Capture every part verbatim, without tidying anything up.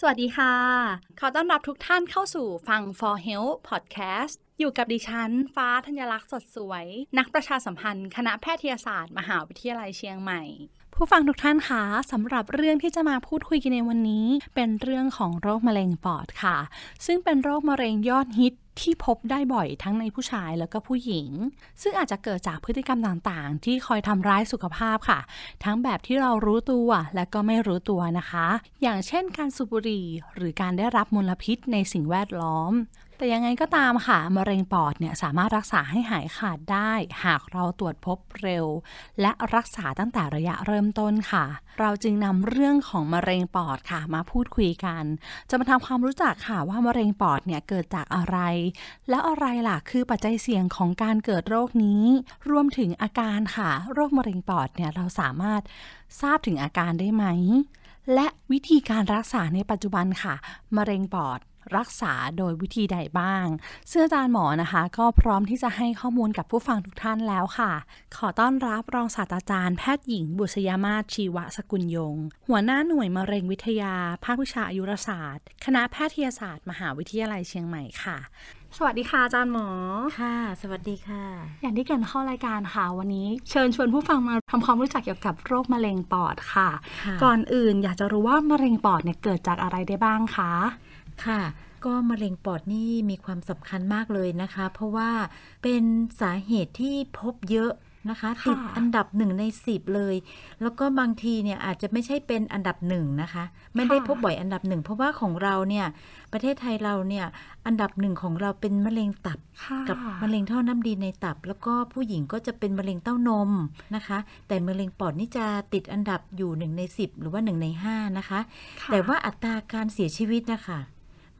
สวัสดีค่ะขอต้อนรับทุกท่านเข้าสู่ฟัง For Health Podcast อยู่กับดิฉันฟ้าธัญลักษณ์สดสวยนักประชาสัมพันธ์คณะแพทยศาสตร์มหาวิทยาลัยเชียงใหม่ผู้ฟังทุกท่านคะสำหรับเรื่องที่จะมาพูดคุยกันในวันนี้เป็นเรื่องของโรคมะเร็งปอดค่ะซึ่งเป็นโรคมะเร็งยอดฮิตที่พบได้บ่อยทั้งในผู้ชายแล้วก็ผู้หญิงซึ่งอาจจะเกิดจากพฤติกรรมต่างๆที่คอยทำร้ายสุขภาพค่ะทั้งแบบที่เรารู้ตัวและก็ไม่รู้ตัวนะคะอย่างเช่นการสูบบุหรี่หรือการได้รับมลพิษในสิ่งแวดล้อมแต่ยังไงก็ตามค่ะมะเร็งปอดเนี่ยสามารถรักษาให้หายขาดได้หากเราตรวจพบเร็วและรักษาตั้งแต่ระยะเริ่มต้นค่ะเราจึงนำเรื่องของมะเร็งปอดค่ะมาพูดคุยกันจะมาทำความรู้จักค่ะว่ามะเร็งปอดเนี่ยเกิดจากอะไรแล้วอะไรล่ะคือปัจจัยเสี่ยงของการเกิดโรคนี้รวมถึงอาการค่ะโรคมะเร็งปอดเนี่ยเราสามารถทราบถึงอาการได้ไหมและวิธีการรักษาในปัจจุบันค่ะมะเร็งปอดรักษาโดยวิธีใดบ้างซึ่งอาจารย์หมอนะคะก็พร้อมที่จะให้ข้อมูลกับผู้ฟังทุกท่านแล้วค่ะขอต้อนรับรองศาสตราจารย์แพทย์หญิงบุษยามาศชีวสกุลยงหัวหน้าหน่วยมะเร็งวิทยาภาควิชาอายุรศาสตร์คณะแพทยศาสตร์มหาวิทยาลัยเชียงใหม่ค่ะสวัสดีค่ะอาจารย์หมอค่ะสวัสดีค่ะอย่างที่เกิดเข้ารายการค่ะวันนี้เชิญชวนผู้ฟังมาทำความรู้จักเกี่ยวกับโรคมะเร็งปอดค่ะก่อนอื่นอยากจะรู้ว่ามะเร็งปอดเนี่ยเกิดจากอะไรได้บ้างคะค่ะก็มะเร็งปอดนี่มีความสำคัญมากเลยนะคะเพราะว่าเป็นสาเหตุที่พบเยอะนะคะติดอันดับหนึ่งในสิบเลยแล้วก็บางทีเนี่ยอาจจะไม่ใช่เป็นอันดับหนึ่งนะคะไม่ได้พบบ่อยอันดับหนึ่งเพราะว่าของเราเนี่ยประเทศไทยเราเนี่ยอันดับหนึ่งของเราเป็นมะเร็งตับกับมะเร็งท่อน้ำดีในตับแล้วก็ผู้หญิงก็จะเป็นมะเร็งเต้านมนะคะแต่มะเร็งปอดนี่จะติดอันดับอยู่หนึ่งในสิบหรือว่าหนึ่งในห้านะคะแต่ว่าอัตราการเสียชีวิตนะคะ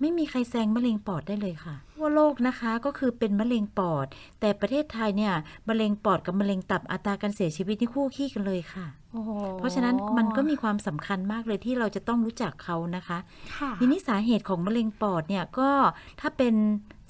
ไม่มีใครแซงมะเร็งปอดได้เลยค่ะทั่วโลกนะคะก็คือเป็นมะเร็งปอดแต่ประเทศไทยเนี่ยมะเร็งปอดกับมะเร็งตับอัตราการเสียชีวิตนี่คู่ขี้กันเลยค่ะ oh. เพราะฉะนั้นมันก็มีความสำคัญมากเลยที่เราจะต้องรู้จักเขานะคะทีนี้สาเหตุของมะเร็งปอดเนี่ยก็ถ้าเป็น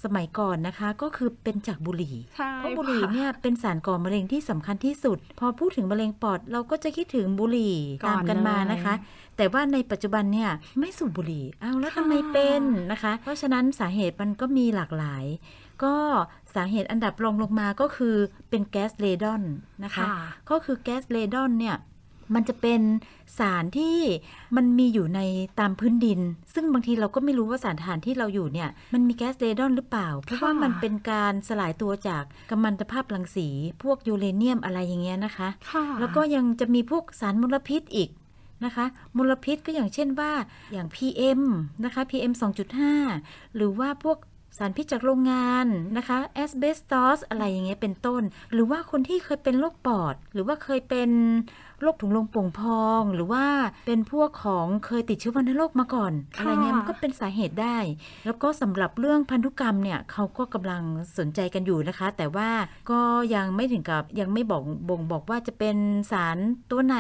สมัยก่อนนะคะก็คือเป็นจากบุหรี่เพราะบุหรี่เนี่ยเป็นสารก่อมะเร็งที่สำคัญที่สุดพอพูดถึงมะเร็งปอดเราก็จะคิดถึงบุหรี่ตามกันมานะคะแต่ว่าในปัจจุบันเนี่ยไม่สูบบุหรี่อ้าวแล้วทำไมเป็นนะคะเพราะฉะนั้นสาเหตุมันก็มีหลากหลายก็สาเหตุอันดับรองลงมาก็คือเป็นแก๊สเรดอนนะคะก็คือแก๊สเรดอนเนี่ยมันจะเป็นสารที่มันมีอยู่ในตามพื้นดินซึ่งบางทีเราก็ไม่รู้ว่าสถานที่เราอยู่เนี่ยมันมีแก๊สเรดอนหรือเปล่าเพราะว่ามันเป็นการสลายตัวจากกัมมันตภาพรังสีพวกยูเรเนียมอะไรอย่างเงี้ยนะคะแล้วก็ยังจะมีพวกสารมลพิษอีกนะคะมลพิษก็อย่างเช่นว่าอย่าง พี เอ็ม นะคะ พี เอ็ม สองจุดห้า หรือว่าพวกสารพิษจากโรงงานนะคะแอสเบสตอสอะไรอย่างเงี้ยเป็นต้นหรือว่าคนที่เคยเป็นโรคปอดหรือว่าเคยเป็นโรคถุงลมโป่งพองหรือว่าเป็นพวกของเคยติดเชื้อวัณโรคมาก่อนอะไรเงี้ยมันก็เป็นสาเหตุได้แล้วก็สำหรับเรื่องพันธุกรรมเนี่ยเขาก็กำลังสนใจกันอยู่นะคะแต่ว่าก็ยังไม่ถึงกับยังไม่บอกบ่งบอกว่าจะเป็นสารตัวไหน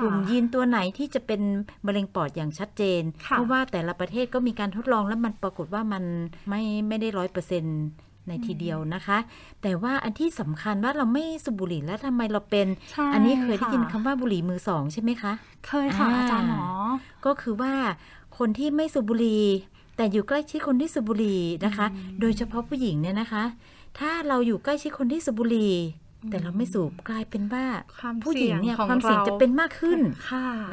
กลุ่มยีนตัวไหนที่จะเป็นมะเร็งปอดอย่างชัดเจนเพราะว่าแต่ละประเทศก็มีการทดลองแล้วมันปรากฏว่ามันไม่ไม่ได้ร้อยเปอร์เซ็นต์ในทีเดียวนะคะแต่ว่าอันที่สำคัญว่าเราไม่สูบบุหรี่แล้วทำไมเราเป็นอันนี้เคยได้ยินคำว่าบุหรี่มือสองใช่ไหมคะเคยค่ะอาจารย์หมอก็คือว่าคนที่ไม่สูบบุหรี่แต่อยู่ใกล้ชิดคนที่สูบบุหรี่นะคะโดยเฉพาะผู้หญิงเนี่ยนะคะถ้าเราอยู่ใกล้ชิดคนที่สูบบุหรี่แต่เราไม่สูบกลายเป็นว่าผู้หญิงเนี่ยความเสี่ยงจะเป็นมากขึ้น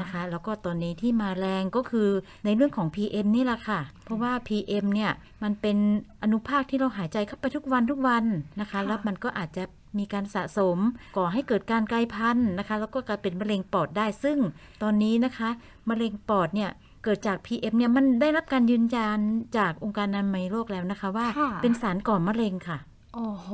นะคะแล้วก็ตอนนี้ที่มาแรงก็คือในเรื่องของ พี เอ็ม นี่แหละค่ะเพราะว่า พี เอ็ม เนี่ยมันเป็นอนุภาคที่เราหายใจเข้าไปทุกวันทุกวันนะคะแล้วมันก็อาจจะมีการสะสมก่อให้เกิดการกลายพันธุ์นะคะแล้วก็กลายเป็นมะเร็งปอดได้ซึ่งตอนนี้นะคะมะเร็งปอดเนี่ยเกิดจาก พี เอ็ม เนี่ยมันได้รับการยืนยันจากองค์การอนามัยโลกแล้วนะคะว่าเป็นสารก่อมะเร็งค่ะโอ้โห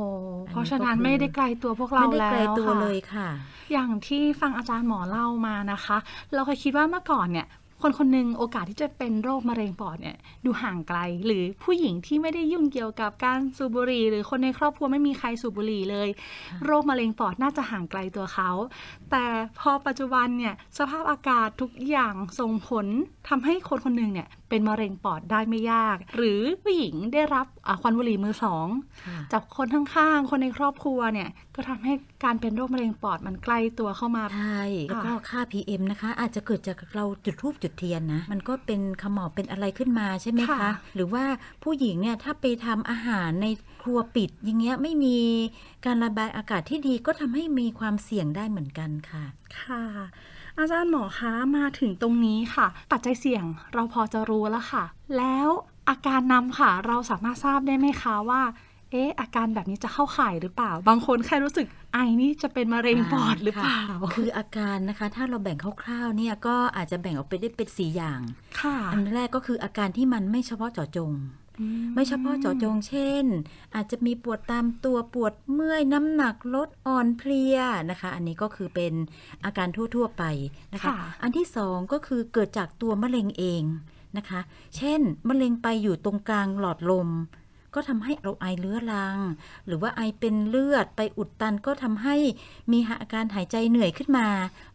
เพราะฉะนั้นไม่ได้ไกลตัวพวกเราแล้วไม่ได้ไกลตัวเลยค่ะอย่างที่ฟังอาจารย์หมอเล่ามานะคะเราเคยคิดว่าเมื่อก่อนเนี่ย คนคนหนึ่งโอกาสที่จะเป็นโรคมะเร็งปอดเนี่ยดูห่างไกลหรือผู้หญิงที่ไม่ได้ยุ่งเกี่ยวกับการสูบบุหรี่หรือคนในครอบครัวไม่มีใครสูบบุหรี่เลยโรคมะเร็งปอดน่าจะห่างไกลตัวเขาแต่พอปัจจุบันเนี่ยสภาพอากาศทุกอย่างส่งผลทำให้คนคนหนึ่งเนี่ยเป็นมะเร็งปอดได้ไม่ยากหรือผู้หญิงได้รับควันบุหรี่มือสองจากคนข้างๆคนในครอบครัวเนี่ยก็ทำให้การเป็นโรคมะเร็งปอดมันใกล้ตัวเข้ามาใช่แล้วก็ค่า พี เอ็ม นะคะอาจจะเกิดจากเราจุดธูปจุดเทียนนะมันก็เป็นขมอบเป็นอะไรขึ้นมาใช่ไหมคะหรือว่าผู้หญิงเนี่ยถ้าไปทำอาหารในครัวปิดอย่างเงี้ยไม่มีการระบายอากาศที่ดีก็ทำให้มีความเสี่ยงได้เหมือนกันค่ะค่ะอาจารย์หมอคะมาถึงตรงนี้ค่ะปัจจัยเสี่ยงเราพอจะรู้แล้วค่ะแล้วอาการนำค่ะเราสามารถทราบได้ไหมคะว่าเอ๊ะอาการแบบนี้จะเข้าข่ายหรือเปล่าบางคนแค่รู้สึกไอนี่จะเป็นมะเร็งปอดหรือเปล่าคืออาการนะคะถ้าเราแบ่งคร่าวๆเนี่ยก็อาจจะแบ่งออกไปได้เป็นสี่อย่างค่ะอันแรกก็คืออาการที่มันไม่เฉพาะเจาะจงไม่เฉพาะเจาะจงเช่นอาจจะมีปวดตามตัวปวดเมื่อยน้ำหนักลดอ่อนเพลียนะคะอันนี้ก็คือเป็นอาการทั่วๆไปนะคะอันที่สองก็คือเกิดจากตัวมะเร็งเองนะคะเช่นมะเร็งไปอยู่ตรงกลางหลอดลมก็ทำให้เราไอเรื้อรังหรือว่าไอเป็นเลือดไปอุดตันก็ทำให้มีอาการหายใจเหนื่อยขึ้นมา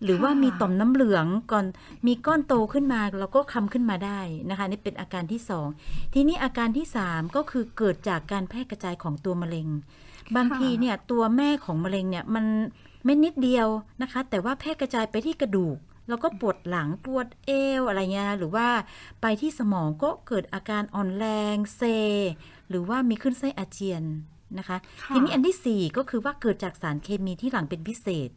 หรือว่ามีต่อมน้ำเหลืองก่อนมีก้อนโตขึ้นมาเราก็คลำขึ้นมาได้นะคะนี่เป็นอาการที่สองทีนี้อาการที่สามก็คือเกิดจากการแพร่กระจายของตัวมะเร็งบางทีเนี่ยตัวแม่ของมะเร็งเนี่ยมันไม่นิดเดียวนะคะแต่ว่าแพร่กระจายไปที่กระดูกแล้วก็ปวดหลังปวดเอวอะไรเงี้ยหรือว่าไปที่สมองก็เกิดอาการอ่อนแรงเซหรือว่ามีขึ้นไส้อาเจียนนะคะทีนี้อันที่สี่ก็คือว่าเกิดจากสารเคมีที่หลั่งเป็นพิเศษ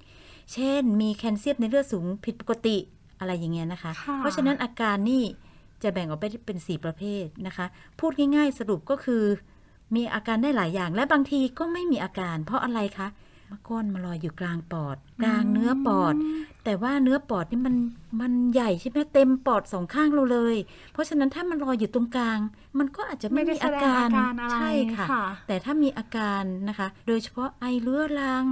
เช่นมีแคลเซียมในเลือดสูงผิดปกติอะไรอย่างเงี้ยนะคะเพราะฉะนั้นอาการนี่จะแบ่งออกไปเป็นสี่ประเภทนะคะพูดง่ายๆสรุปก็คือมีอาการได้หลายอย่างและบางทีก็ไม่มีอาการเพราะอะไรคะก้อนมาลอยอยู่กลางปอดกลางเนื้อปอดแต่ว่าเนื้อปอดนี่มันมันใหญ่ใช่ไหมเต็มปอดสองข้างเราเลยเพราะฉะนั้นถ้ามันลอยอยู่ตรงกลางมันก็อาจจะไม่มีอาการใช่ค่ะแต่ถ้ามีอาการนะคะโดยเฉพาะไอเรื้อรัง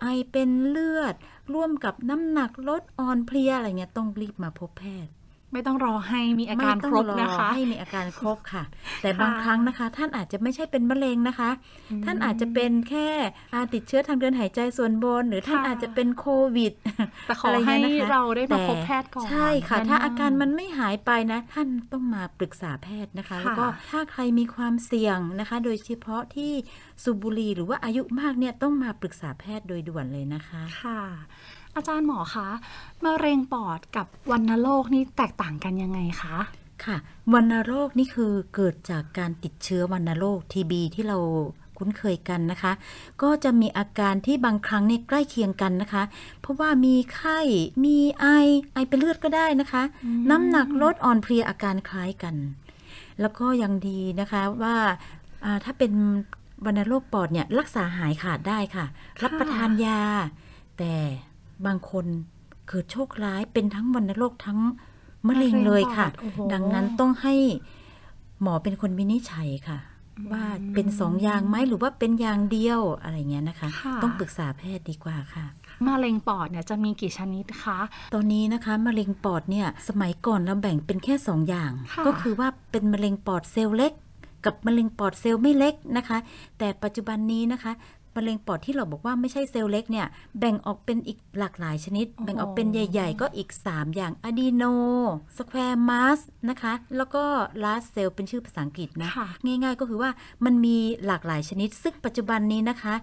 ไอเป็นเลือดร่วมกับน้ำหนักลดอ่อนเพลียอะไรเงี้ยต้องรีบมาพบแพทย์ไม่ต้องรอให้มีอาการครบนะคะให้มีอาการครบค่ะแต่บางครั้งนะคะท่านอาจจะไม่ใช่เป็นมะเร็งนะคะท่านอาจจะเป็นแค่ติดเชื้อทางเดินหายใจส่วนบนหรือท่านอาจจะเป็นโควิดแต่ขอให้เราได้มาพบแพทย์ก่อนใช่ค่ะถ้าอาการมันไม่หายไปนะท่านต้องมาปรึกษาแพทย์นะคะแล้วก็ถ้าใครมีความเสี่ยงนะคะโดยเฉพาะที่สูบบุหรี่หรือว่าอายุมากเนี่ยต้องมาปรึกษาแพทย์โดยด่วนเลยนะคะค่ะอาจารย์หมอคะมะเร็งปอดกับวัณโรคนี่แตกต่างกันยังไงคะค่ะวัณโรคนี่คือเกิดจากการติดเชื้อวัณโรคทีบีที่เราคุ้นเคยกันนะคะก็จะมีอาการที่บางครั้งเนี่ยใกล้เคียงกันนะคะเพราะว่ามีไข้มีไอไอเป็นเลือดก็ได้นะคะน้ำหนักลดอ่อนเพลียอาการคล้ายกันแล้วก็ยังดีนะคะว่าถ้าเป็นวัณโรคปอดเนี่ยรักษาหายขาดได้ค่ะรับประทานยาแต่บางคนเกิดโชคร้ายเป็นทั้งวัณโรคทั้งมะเร็งเลยค่ะดังนั้นต้องให้หมอเป็นคนวินิจฉัยค่ะว่าเป็นสองอย่างไหมหรือว่าเป็นอย่างเดียวอะไรเงี้ยนะคะต้องปรึกษาแพทย์ดีกว่าค่ะมะเร็งปอดเนี่ยจะมีกี่ชนิดคะตอนนี้นะคะมะเร็งปอดเนี่ยสมัยก่อนเราแบ่งเป็นแค่สองอย่างก็คือว่าเป็นมะเร็งปอดเซลล์เล็กกับมะเร็งปอดเซลล์ไม่เล็กนะคะแต่ปัจจุบันนี้นะคะมะเร็งปอดที่เราบอกว่าไม่ใช่เซลล์เล็กเนี่ยแบ่งออกเป็นอีกหลากหลายชนิดแบ่งออกเป็นใหญ่ๆก็อีกสามอย่างอะดีโนสแควร์มัสนะคะแล้วก็ลาสเซลล์เป็นชื่อภาษาอังกฤษนะง่ายๆก็คือว่ามันมีหลากหลายชนิดซึ่งปัจจุบันนี้นะคะ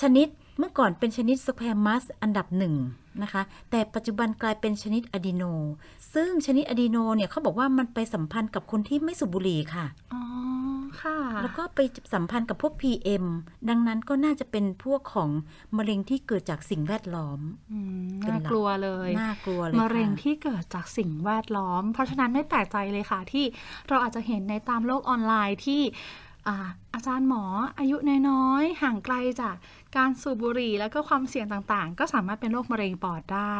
ชนิดเมื่อก่อนเป็นชนิดสแควร์มัสอันดับหนึ่งนะคะแต่ปัจจุบันกลายเป็นชนิดอะดีโนซึ่งชนิดอะดีโนเนี่ยเขาบอกว่ามันไปสัมพันธ์กับคนที่ไม่สูบบุหรี่ค่ะแล้วก็ไปสัมพันธ์กับพวก พี เอ็ม ดังนั้นก็น่าจะเป็นพวกของมะเร็งที่เกิดจากสิ่งแวดล้อมน่ากลัวเลยน่ากลัวเลยมะเร็งที่เกิดจากสิ่งแวดล้อมเพราะฉะนั้นไม่แปลกใจเลยค่ะที่เราอาจจะเห็นในตามโลกออนไลน์ที่อ่า อาจารย์หมออายุน้อยๆห่างไกลจากการสูบบุหรี่แล้วก็ความเสี่ยงต่างๆก็สามารถเป็นโรคมะเร็งปอดได้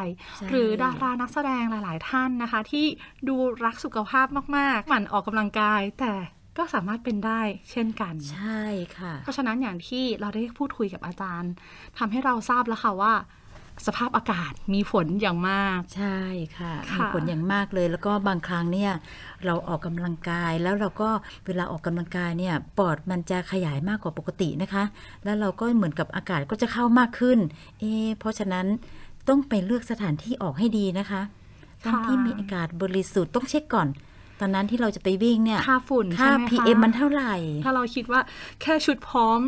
หรือดารานักแสดงหลายๆท่านนะคะที่ดูรักสุขภาพมากๆหมั่นออกกำลังกายแต่ก็สามารถเป็นได้เช่นกันใช่ค่ะเพราะฉะนั้นอย่างที่เราได้พูดคุยกับอาจารย์ทำให้เราทราบแล้วค่ะว่า สภาพอากาศมีผลอย่างมากใช่ค่ะมีผลอย่างมากเลยแล้วก็บางครั้งเนี่ยเราออกกำลังกายแล้วเราก็เวลาออกกำลังกายเนี่ยปอดมันจะขยายมากกว่าปกตินะคะแล้วเราก็เหมือนกับอากาศก็จะเข้ามากขึ้นเอเพราะฉะนั้นต้องไปเลือกสถานที่ออกให้ดีนะคะต้องที่มีอากาศบริสุทธิ์ต้องเช็คก่อนตอนนั้นที่เราจะไปวิ่งเนี่ยค่าฝุ่นค่า พี เอ็ม มันเท่าไหร่ถ้าเราคิดว่าแค่ชุดพร้อม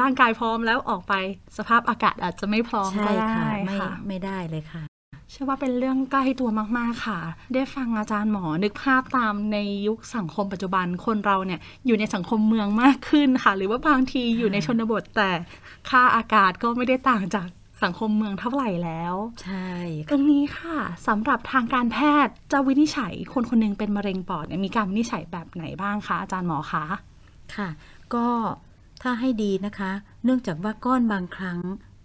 ร่างกายพร้อมแล้วออกไปสภาพอากาศอาจจะไม่พร้อมได้ค่ะไม่ไม่ได้เลยค่ะเชื่อว่าเป็นเรื่องใกล้ตัวมากๆค่ะได้ฟังอาจารย์หมอนึกภาพตามในยุคสังคมปัจจุบันคนเราเนี่ยอยู่ในสังคมเมืองมากขึ้นค่ะหรือว่าบางทีอยู่ในชนบทแต่ค่าอากาศก็ไม่ได้ต่างจากสังคมเมืองเท่าไหร่แล้วใช่ตรงนี้ค่ะสำหรับทางการแพทย์จะวินิจฉัยคนคนนึงเป็นมะเร็งปอดเนี่ยมีการวินิจฉัยแบบไหนบ้างคะอาจารย์หมอคะค่ะก็ถ้าให้ดีนะคะเนื่องจากว่าก้อนบางครั้ง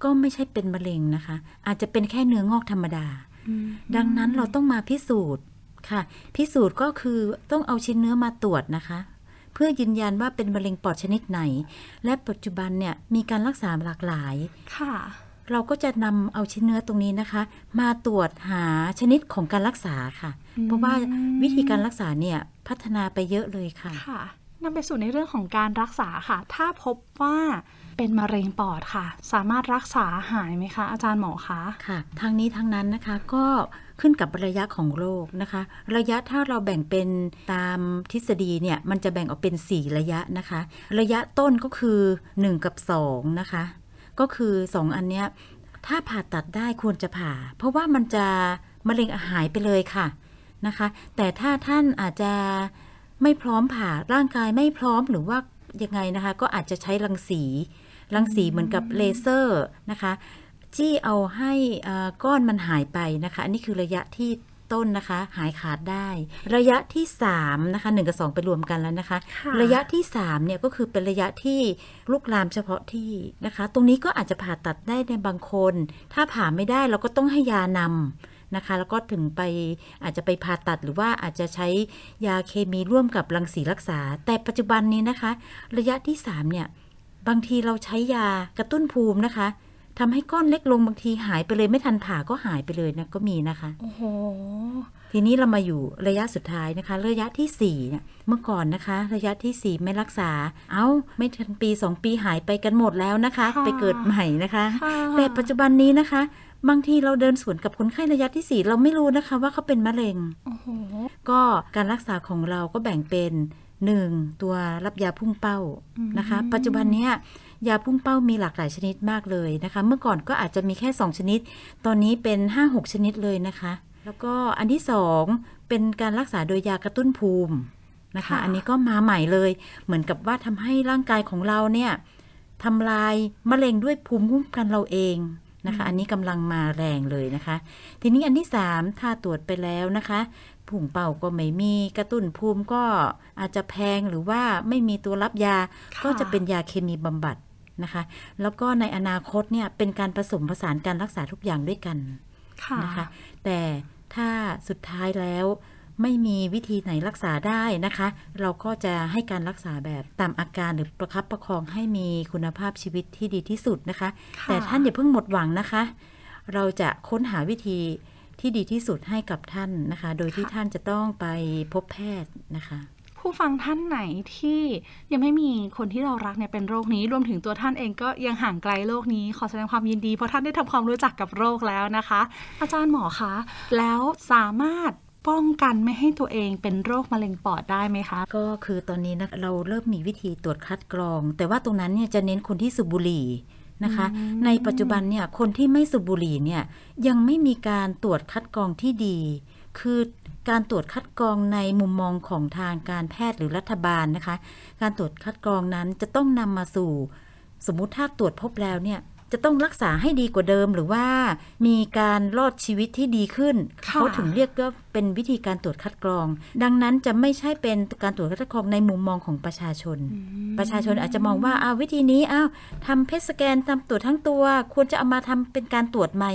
ก็ไม่ใช่เป็นมะเร็งนะคะอาจจะเป็นแค่เนื้องอกธรรมดาดังนั้นเราต้องมาพิสูจน์ค่ะพิสูจน์ก็คือต้องเอาชิ้นเนื้อมาตรวจนะคะเพื่อยืนยันว่าเป็นมะเร็งปอดชนิดไหนและปัจจุบันเนี่ยมีการรักษาหลากหลายค่ะเราก็จะนำเอาชิ้นเนื้อตรงนี้นะคะมาตรวจหาชนิดของการรักษาค่ะเพราะว่าวิธีการรักษาเนี่ยพัฒนาไปเยอะเลยค่ะนำไปสู่ในเรื่องของการรักษาค่ะถ้าพบว่าเป็นมะเร็งปอดค่ะสามารถรักษาหายไหมคะอาจารย์หมอคะค่ะทางนี้ทางนั้นนะคะก็ขึ้นกับระยะของโรคนะคะระยะถ้าเราแบ่งเป็นตามทฤษฎีเนี่ยมันจะแบ่งออกเป็นสี่ระยะนะคะระยะต้นก็คือหนึ่งกับสองนะคะก็คือสองอันเนี้ยถ้าผ่าตัดได้ควรจะผ่าเพราะว่ามันจะมะเร็งหายไปเลยค่ะนะคะแต่ถ้าท่านอาจจะไม่พร้อมผ่าร่างกายไม่พร้อมหรือว่ายังไงนะคะก็อาจจะใช้รังสีรังสีเหมือนกับเลเซอร์นะคะจี้เอาให้ก้อนมันหายไปนะคะอันนี้คือระยะที่ต้นนะคะหายขาดได้ระยะที่สามนะคะหนึ่งกับสองไปรวมกันแล้วนะคะระยะที่สามเนี่ยก็คือเป็นระยะที่ลุกลามเฉพาะที่นะคะตรงนี้ก็อาจจะผ่าตัดได้ในบางคนถ้าผ่าไม่ได้เราก็ต้องให้ยานำนะคะแล้วก็ถึงไปอาจจะไปผ่าตัดหรือว่าอาจจะใช้ยาเคมีร่วมกับรังสีรักษาแต่ปัจจุบันนี้นะคะระยะที่สามเนี่ยบางทีเราใช้ยากระตุ้นภูมินะคะทำให้ก้อนเล็กลงบางทีหายไปเลยไม่ทันผ่าก็หายไปเลยนะก็มีนะคะโอ้โหทีนี้เรามาอยู่ระยะสุดท้ายนะคะระยะที่สี่เนี่ยเมื่อก่อนนะคะระยะที่สี่ไม่รักษาเอ้าไม่ทันปีสองปีหายไปกันหมดแล้วนะคะไปเกิดใหม่นะคะแต่ปัจจุบันนี้นะคะบางทีเราเดินสวนกับคนไข้ระยะที่สี่เราไม่รู้นะคะว่าเขาเป็นมะเร็ง oh. ก็การรักษาของเราก็แบ่งเป็นหนึ่งตัวรับยาพุ่งเป้า mm. นะคะปัจจุบันนี้ยาพุ่งเป้ามีหลากหลายชนิดมากเลยนะคะเมื่อก่อนก็อาจจะมีแค่สองชนิดตอนนี้เป็น ห้าหก ชนิดเลยนะคะแล้วก็อันที่สองเป็นการรักษาโดยยากระตุ้นภูมินะคะ huh. อันนี้ก็มาใหม่เลยเหมือนกับว่าทำให้ร่างกายของเราเนี่ยทำลายมะเร็งด้วยภูมิคุ้มกันเราเองนะคะอันนี้กำลังมาแรงเลยนะคะทีนี้อันที่สามถ้าตรวจไปแล้วนะคะพุ่งเป้าก็ไม่มีกระตุ้นภูมิก็อาจจะแพงหรือว่าไม่มีตัวรับยาก็จะเป็นยาเคมีบำบัดนะคะแล้วก็ในอนาคตเนี่ยเป็นการผสมผสานการรักษาทุกอย่างด้วยกันนะคะแต่ถ้าสุดท้ายแล้วไม่มีวิธีไหนรักษาได้นะคะเราก็จะให้การรักษาแบบตามอาการหรือประคับประคองให้มีคุณภาพชีวิตที่ดีที่สุดนะคะแต่ท่านอย่าเพิ่งหมดหวังนะคะเราจะค้นหาวิธีที่ดีที่สุดให้กับท่านนะคะโดยที่ท่านจะต้องไปพบแพทย์นะคะผู้ฟังท่านไหนที่ยังไม่มีคนที่เรารักเนี่ยเป็นโรคนี้รวมถึงตัวท่านเองก็ยังห่างไกลโรคนี้ขอแสดงความยินดีเพราะท่านได้ทำความรู้จักกับโรคแล้วนะคะอาจารย์หมอคะแล้วสามารถป้องกันไม่ให้ตัวเองเป็นโรคมะเร็งปอดได้ไหมคะก็คือตอนนี้นะเราเริ่มมีวิธีตรวจคัดกรองแต่ว่าตรงนั้นเนี่ยจะเน้นคนที่สูบบุหรี่นะคะในปัจจุบันเนี่ยคนที่ไม่สูบบุหรี่เนี่ยยังไม่มีการตรวจคัดกรองที่ดีคือการตรวจคัดกรองในมุมมองของทางการแพทย์หรือรัฐบาลนะคะการตรวจคัดกรองนั้นจะต้องนำมาสู่สมมุติถ้าตรวจพบแล้วเนี่ยจะต้องรักษาให้ดีกว่าเดิมหรือว่ามีการรอดชีวิตที่ดีขึ้นเขาถึงเรียกว่าเป็นวิธีการตรวจคัดกรองดังนั้นจะไม่ใช่เป็นการตรวจคัดกรองในมุมมองของประชาชนประชาชนอาจจะมองว่าอ้าววิธีนี้อ้าวทำเพสสแกนทำตรวจทั้งตัวควรจะเอามาทำเป็นการตรวจไหม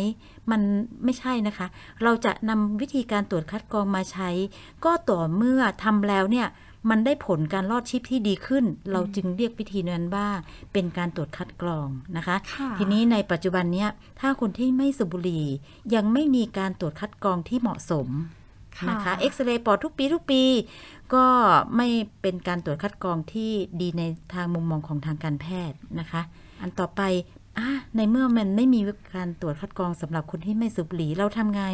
มันไม่ใช่นะคะเราจะนำวิธีการตรวจคัดกรองมาใช้ก็ต่อเมื่อทำแล้วเนี่ยมันได้ผลการรอดชีพที่ดีขึ้นเราจึงเรียกวิธีนั้นว่าเป็นการตรวจคัดกรองนะคะทีนี้ในปัจจุบันเนี้ยถ้าคนที่ไม่สูบบุหรี่ยังไม่มีการตรวจคัดกรองที่เหมาะสมนะคะเอ็กซเรย์ปอดทุกปีทุกปีก็ไม่เป็นการตรวจคัดกรองที่ดีในทางมุมมองของทางการแพทย์นะคะอันต่อไปในเมื่อมันไม่มีการตรวจคัดกรองสำหรับคนที่ไม่สูบบุหรี่เราทำไง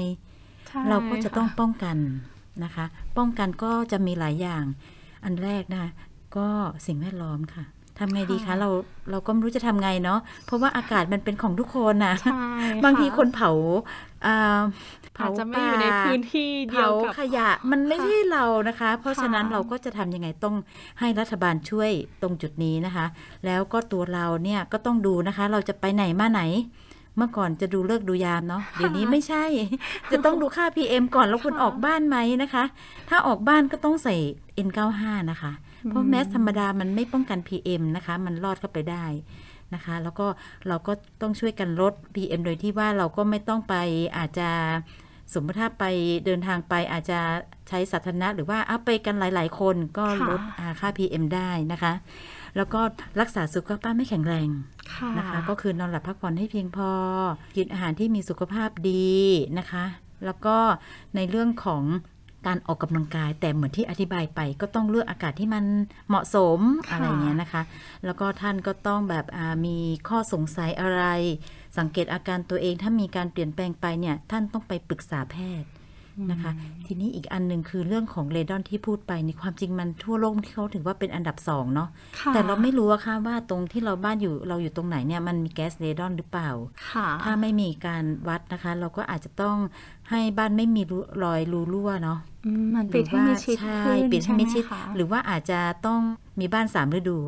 เราก็จะต้องป้องกันนะคะป้องกันก็จะมีหลายอย่างอันแรกนะก็สิ่งแวดล้อมค่ะทำไงดีคะเราเราก็ไม่รู้จะทำไงเนาะเพราะว่าอากาศมันเป็นของทุกคนนะบางทีคนเผาเผาจะไม่อยู่ในพื้นที่เดียวกับขยะมันไม่ใช่เรานะคะเพราะฉะนั้นเราก็จะทำยังไงต้องให้รัฐบาลช่วยตรงจุดนี้นะคะแล้วก็ตัวเราเนี่ยก็ต้องดูนะคะเราจะไปไหนมาไหนเมื่อก่อนจะดูเลิกดูยามเนาะเดี๋ยวนี้ไม่ใช่จะต้องดูค่า พี เอ็ม ก่อนแล้วคุณออกบ้านไหมนะคะถ้าออกบ้านก็ต้องใส่ เอ็น เก้าห้า นะคะเพราะแมสธรรมดามันไม่ป้องกัน พี เอ็ม นะคะมันรอดเข้าไปได้นะคะแล้วก็เราก็ต้องช่วยกันลด พี เอ็ม โดยที่ว่าเราก็ไม่ต้องไปอาจจะสมมติถ้าไปเดินทางไปอาจจะใช้สาธารณะหรือว่าเอาไปกันหลายๆคนก็ลดค่า พี เอ็ม ได้นะคะแล้วก็รักษาสุขภาพไม่แข็งแรงนะคะก็คือนอนหลับพักผ่อนให้เพียงพอกินอาหารที่มีสุขภาพดีนะคะแล้วก็ในเรื่องของการออกกำลังกายแต่เหมือนที่อธิบายไปก็ต้องเลือกอากาศที่มันเหมาะสมอะไรเงี้ยนะคะแล้วก็ท่านก็ต้องแบบมีข้อสงสัยอะไรสังเกตอาการตัวเองถ้ามีการเปลี่ยนแปลงไปเนี่ยท่านต้องไปปรึกษาแพทย์นะคะทีนี้อีกอันหนึ่งคือเรื่องของเรดอนที่พูดไปในความจริงมันทั่วโลกที่เขาถือว่าเป็นอันดับสองเนาะแต่เราไม่รู้ค่ะว่าตรงที่เราบ้านอยู่เราอยู่ตรงไหนเนี่ยมันมีแก๊สเรดอนหรือเปล่าถ้าไม่มีการวัดนะคะเราก็อาจจะต้องให้บ้านไม่มีรอยรูรั่วเนาะมันปิดให้มิดชิดขึ้นปิดให้มิดชิดหรือว่าอาจจะต้องมีบ้านสามฤดู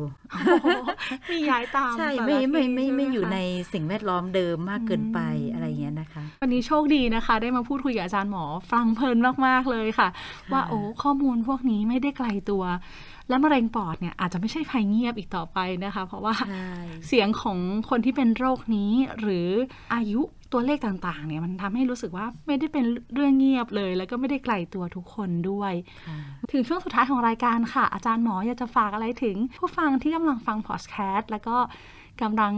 มีย้ายตามใช่ไม่ไม่ไม่ไม่อยู่ในสิ่งแวดล้อมเดิมมากเกินไปอะไรเงี้ยนะคะวันนี้โชคดีนะคะได้มาพูดคุยกับอาจารย์หมอฟังเพลินมากๆเลยค่ะว่าโอ้ข้อมูลพวกนี้ไม่ได้ไกลตัวและมะเร็งปอดเนี่ยอาจจะไม่ใช่ภัยเงียบอีกต่อไปนะคะเพราะว่าเสียงของคนที่เป็นโรคนี้หรืออายุตัวเลขต่างๆเนี่ยมันทำให้รู้สึกว่าไม่ได้เป็นเรื่องเงียบเลยแล้วก็ไม่ได้ไกลตัวทุกคนด้วยถึงช่วงสุดท้ายของรายการค่ะอาจารย์หมออยากจะฝากอะไรถึงผู้ฟังที่กำลังฟังพอดแคสต์แล้วก็กำลัง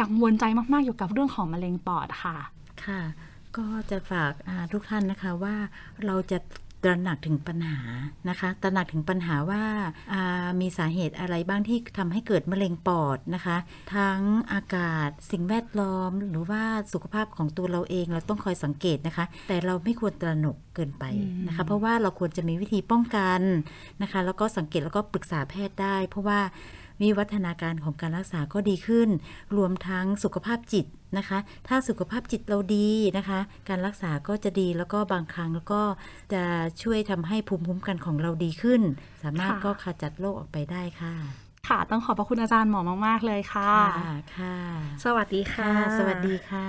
กังวลใจมากๆอยู่กับเรื่องของมะเร็งปอดค่ะค่ะก็จะฝากทุกท่านนะคะว่าเราจะตระหนักถึงปัญหานะคะตระหนักถึงปัญหาว่ามีสาเหตุอะไรบ้างที่ทำให้เกิดมะเร็งปอดนะคะทั้งอากาศสิ่งแวดล้อมหรือว่าสุขภาพของตัวเราเองเราต้องคอยสังเกตนะคะแต่เราไม่ควรตระหนกเกินไปนะคะเพราะว่าเราควรจะมีวิธีป้องกันนะคะแล้วก็สังเกตแล้วก็ปรึกษาแพทย์ได้เพราะว่าวิวัฒนาการของการรักษาก็ดีขึ้นรวมทั้งสุขภาพจิตนะคะถ้าสุขภาพจิตเราดีนะคะการรักษาก็จะดีแล้วก็บางครั้งแล้วก็จะช่วยทำให้ภูมิคุ้มกันของเราดีขึ้นสามารถก็ขจัดโรคออกไปได้ค่ะค่ะต้องขอบพระคุณอาจารย์หมอมากๆเลยค่ะค่ะสวัสดีค่ะสวัสดีค่ะ